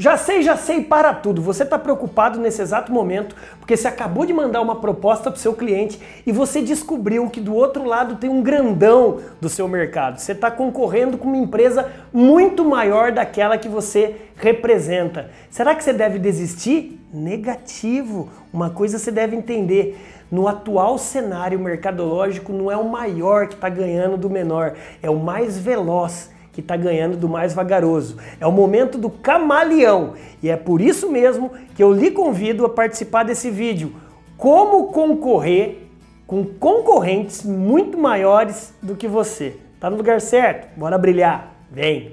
Já sei, para tudo. Você está preocupado nesse exato momento porque você acabou de mandar uma proposta para o seu cliente e você descobriu que do outro lado tem um grandão do seu mercado. Você está concorrendo com uma empresa muito maior daquela que você representa. Será que você deve desistir? Negativo. Uma coisa você deve entender. No atual cenário mercadológico, não é o maior que está ganhando do menor, é o mais veloz que está ganhando do mais vagaroso. É o momento do camaleão e é por isso mesmo que eu lhe convido a participar desse vídeo. Como concorrer com concorrentes muito maiores do que você. Tá no lugar certo? Bora brilhar! Vem!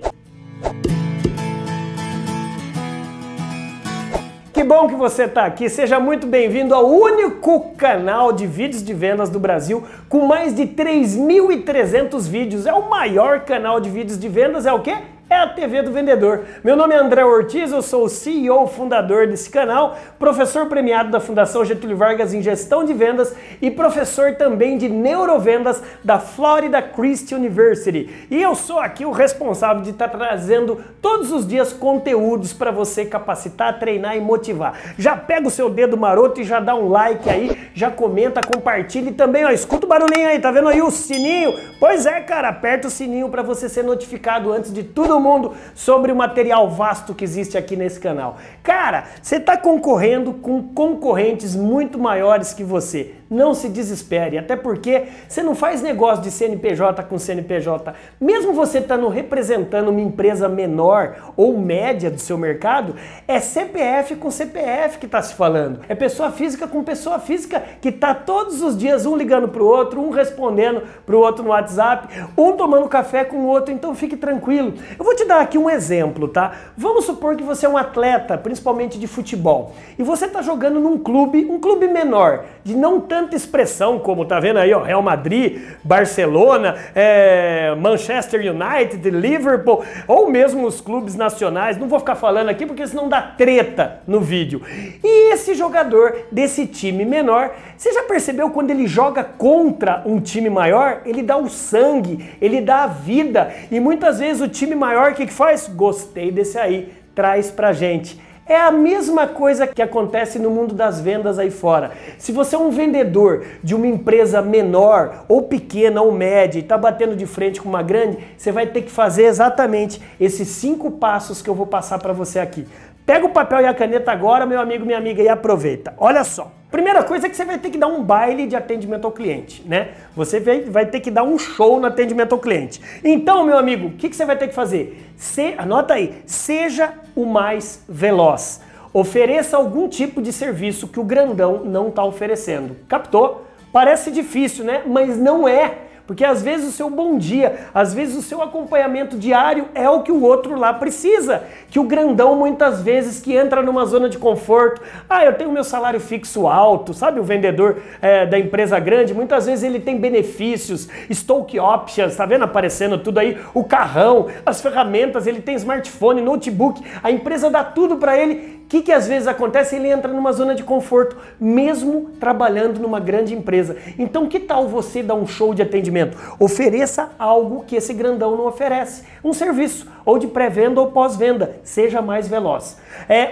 Que bom que você está aqui, seja muito bem-vindo ao único canal de vídeos de vendas do Brasil com mais de 3.300 vídeos, é o maior canal de vídeos de vendas, é o quê? É a TV do Vendedor. Meu nome é André Ortiz, eu sou o CEO, fundador desse canal, professor premiado da Fundação Getúlio Vargas em Gestão de Vendas e professor também de Neurovendas da Florida Christian University. E eu sou aqui o responsável de estar trazendo todos os dias conteúdos para você capacitar, treinar e motivar. Já pega o seu dedo maroto e já dá um like aí, já comenta, compartilha e também, ó, escuta o barulhinho aí, tá vendo aí o sininho? Pois é, cara, aperta o sininho para você ser notificado antes de todo mundo sobre o material vasto que existe aqui nesse canal. Cara, você está concorrendo com concorrentes muito maiores que você. Não se desespere, até porque você não faz negócio de CNPJ com CNPJ. Mesmo você estando representando uma empresa menor ou média do seu mercado, é CPF com CPF que está se falando. É pessoa física com pessoa física que está todos os dias um ligando para o outro, um respondendo para o outro no WhatsApp, um tomando café com o outro, então fique tranquilo. Eu vou te dar aqui um exemplo, tá? Vamos supor que você é um atleta, principalmente de futebol, e você está jogando num clube, um clube menor, de não tanta expressão como tá vendo aí, ó, Real Madrid, Barcelona, Manchester United, Liverpool, ou mesmo os clubes nacionais, não vou ficar falando aqui porque senão dá treta no vídeo. E esse jogador desse time menor, você já percebeu quando ele joga contra um time maior? Ele dá o sangue, ele dá a vida e muitas vezes o time maior, o que faz? Gostei desse aí, traz pra gente. É a mesma coisa que acontece no mundo das vendas aí fora. Se você é um vendedor de uma empresa menor ou pequena ou média e está batendo de frente com uma grande, você vai ter que fazer exatamente esses 5 passos que eu vou passar para você aqui. Pega o papel e a caneta agora, meu amigo, minha amiga, e aproveita. Olha só. Primeira coisa é que você vai ter que dar um baile de atendimento ao cliente, né? Você vai ter que dar um show no atendimento ao cliente. Então, meu amigo, o que você vai ter que fazer? Anota aí, seja o mais veloz. Ofereça algum tipo de serviço que o grandão não está oferecendo. Captou? Parece difícil, né? Mas não é. Porque às vezes o seu bom dia, às vezes o seu acompanhamento diário é o que o outro lá precisa. Que o grandão muitas vezes que entra numa zona de conforto, eu tenho meu salário fixo alto, sabe? O vendedor da empresa grande, muitas vezes ele tem benefícios, stock options, tá vendo aparecendo tudo aí? O carrão, as ferramentas, ele tem smartphone, notebook, a empresa dá tudo pra ele. O que às vezes acontece? Ele entra numa zona de conforto, mesmo trabalhando numa grande empresa. Então que tal você dar um show de atendimento? Ofereça algo que esse grandão não oferece. Um serviço, ou de pré-venda ou pós-venda. Seja mais veloz.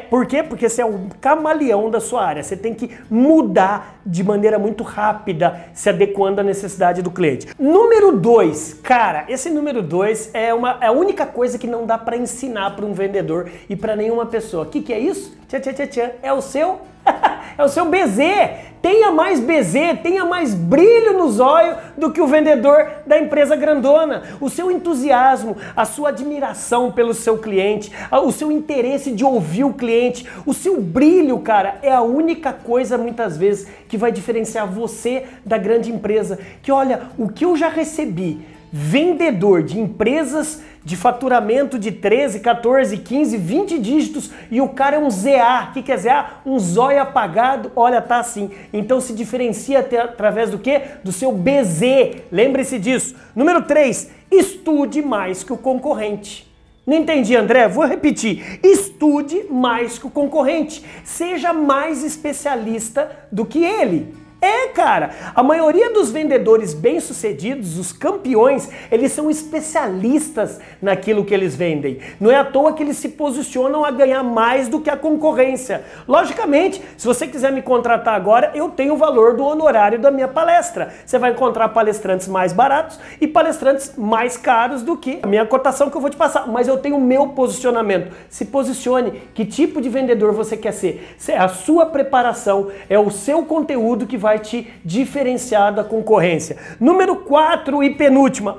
Por quê? Porque você é um camaleão da sua área. Você tem que mudar de maneira muito rápida, se adequando à necessidade do cliente. Número 2. Cara, esse número 2 é a única coisa que não dá para ensinar para um vendedor e para nenhuma pessoa. O que é isso? Tchã, tchã, tchã, tchã. É o seu BZ. Tenha mais BZ, tenha mais brilho nos olhos do que o vendedor da empresa grandona. O seu entusiasmo, a sua admiração pelo seu cliente, o seu interesse de ouvir o cliente, o seu brilho, cara, é a única coisa muitas vezes que vai diferenciar você da grande empresa. Que olha, o que eu já recebi, vendedor de empresas de faturamento de 13, 14, 15, 20 dígitos e o cara é um ZA. O que é ZA? Um zóio apagado. Olha, tá assim. Então se diferencia através do quê? Do seu BZ. Lembre-se disso. Número 3, estude mais que o concorrente. Não entendi, André? Vou repetir. Estude mais que o concorrente. Seja mais especialista do que ele. É, cara, a maioria dos vendedores bem-sucedidos, os campeões, eles são especialistas naquilo que eles vendem. Não é à toa que eles se posicionam a ganhar mais do que a concorrência. Logicamente, se você quiser me contratar agora, eu tenho o valor do honorário da minha palestra. Você vai encontrar palestrantes mais baratos e palestrantes mais caros do que a minha cotação que eu vou te passar. Mas eu tenho o meu posicionamento. Se posicione. Que tipo de vendedor você quer ser? É a sua preparação, é o seu conteúdo que vai te diferenciar da concorrência. Número 4 e penúltima,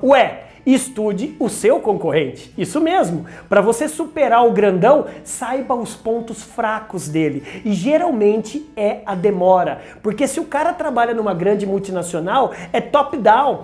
estude o seu concorrente. Isso mesmo, para você superar o grandão, saiba os pontos fracos dele. E geralmente é a demora, porque se o cara trabalha numa grande multinacional, é top-down,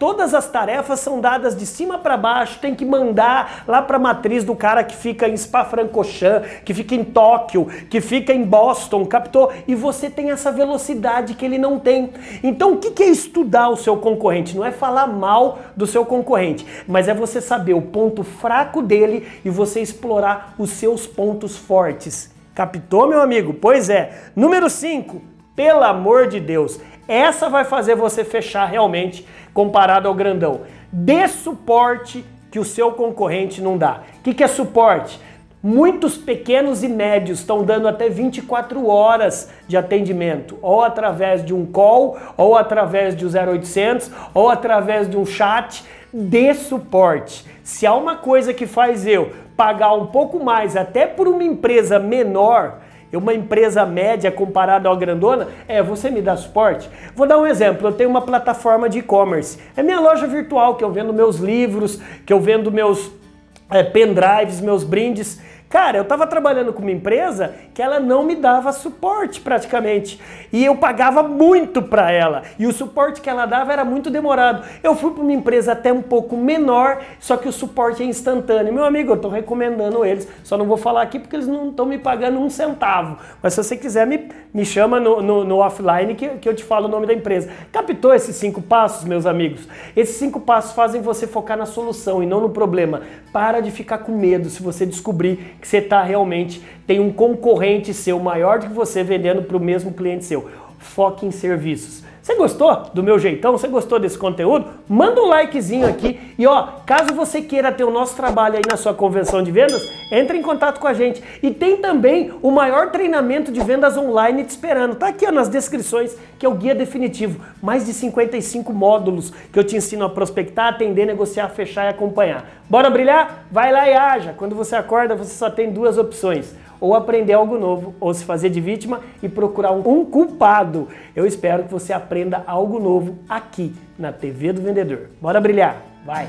todas as tarefas são dadas de cima para baixo, tem que mandar lá para a matriz do cara que fica em Spa-Francorchamps, que fica em Tóquio, que fica em Boston, captou? E você tem essa velocidade que ele não tem. Então o que é estudar o seu concorrente? Não é falar mal do seu concorrente, mas é você saber o ponto fraco dele e você explorar os seus pontos fortes. Captou, meu amigo? Pois é. Número 5, pelo amor de Deus, essa vai fazer você fechar realmente comparado ao grandão. Dê suporte que o seu concorrente não dá. O que é suporte? Muitos pequenos e médios estão dando até 24 horas de atendimento, ou através de um call, ou através de um 0800, ou através de um chat. Dê suporte. Se há uma coisa que faz eu pagar um pouco mais até por uma empresa menor, uma empresa média comparada à grandona, você me dá suporte? Vou dar um exemplo, eu tenho uma plataforma de e-commerce, é minha loja virtual que eu vendo meus livros, que eu vendo meus pendrives, meus brindes. Cara, eu tava trabalhando com uma empresa que ela não me dava suporte praticamente. E eu pagava muito pra ela. E o suporte que ela dava era muito demorado. Eu fui pra uma empresa até um pouco menor, só que o suporte é instantâneo. Meu amigo, eu tô recomendando eles. Só não vou falar aqui porque eles não estão me pagando um centavo. Mas se você quiser, me chama no offline que eu te falo o nome da empresa. Captou esses 5 passos, meus amigos? Esses 5 passos fazem você focar na solução e não no problema. Para de ficar com medo se você descobrir que você tem um concorrente seu maior do que você vendendo para o mesmo cliente seu. Foque em serviços. Você gostou do meu jeitão? Você gostou desse conteúdo? Manda um likezinho aqui. E caso você queira ter o nosso trabalho aí na sua convenção de vendas, entre em contato com a gente. E tem também o maior treinamento de vendas online te esperando. Tá aqui nas descrições, que é o guia definitivo. Mais de 55 módulos que eu te ensino a prospectar, atender, negociar, fechar e acompanhar. Bora brilhar? Vai lá e haja. Quando você acorda, você só tem 2 opções. Ou aprender algo novo, ou se fazer de vítima e procurar um culpado. Eu espero que você aprenda algo novo aqui na TV do Vendedor. Bora brilhar, vai!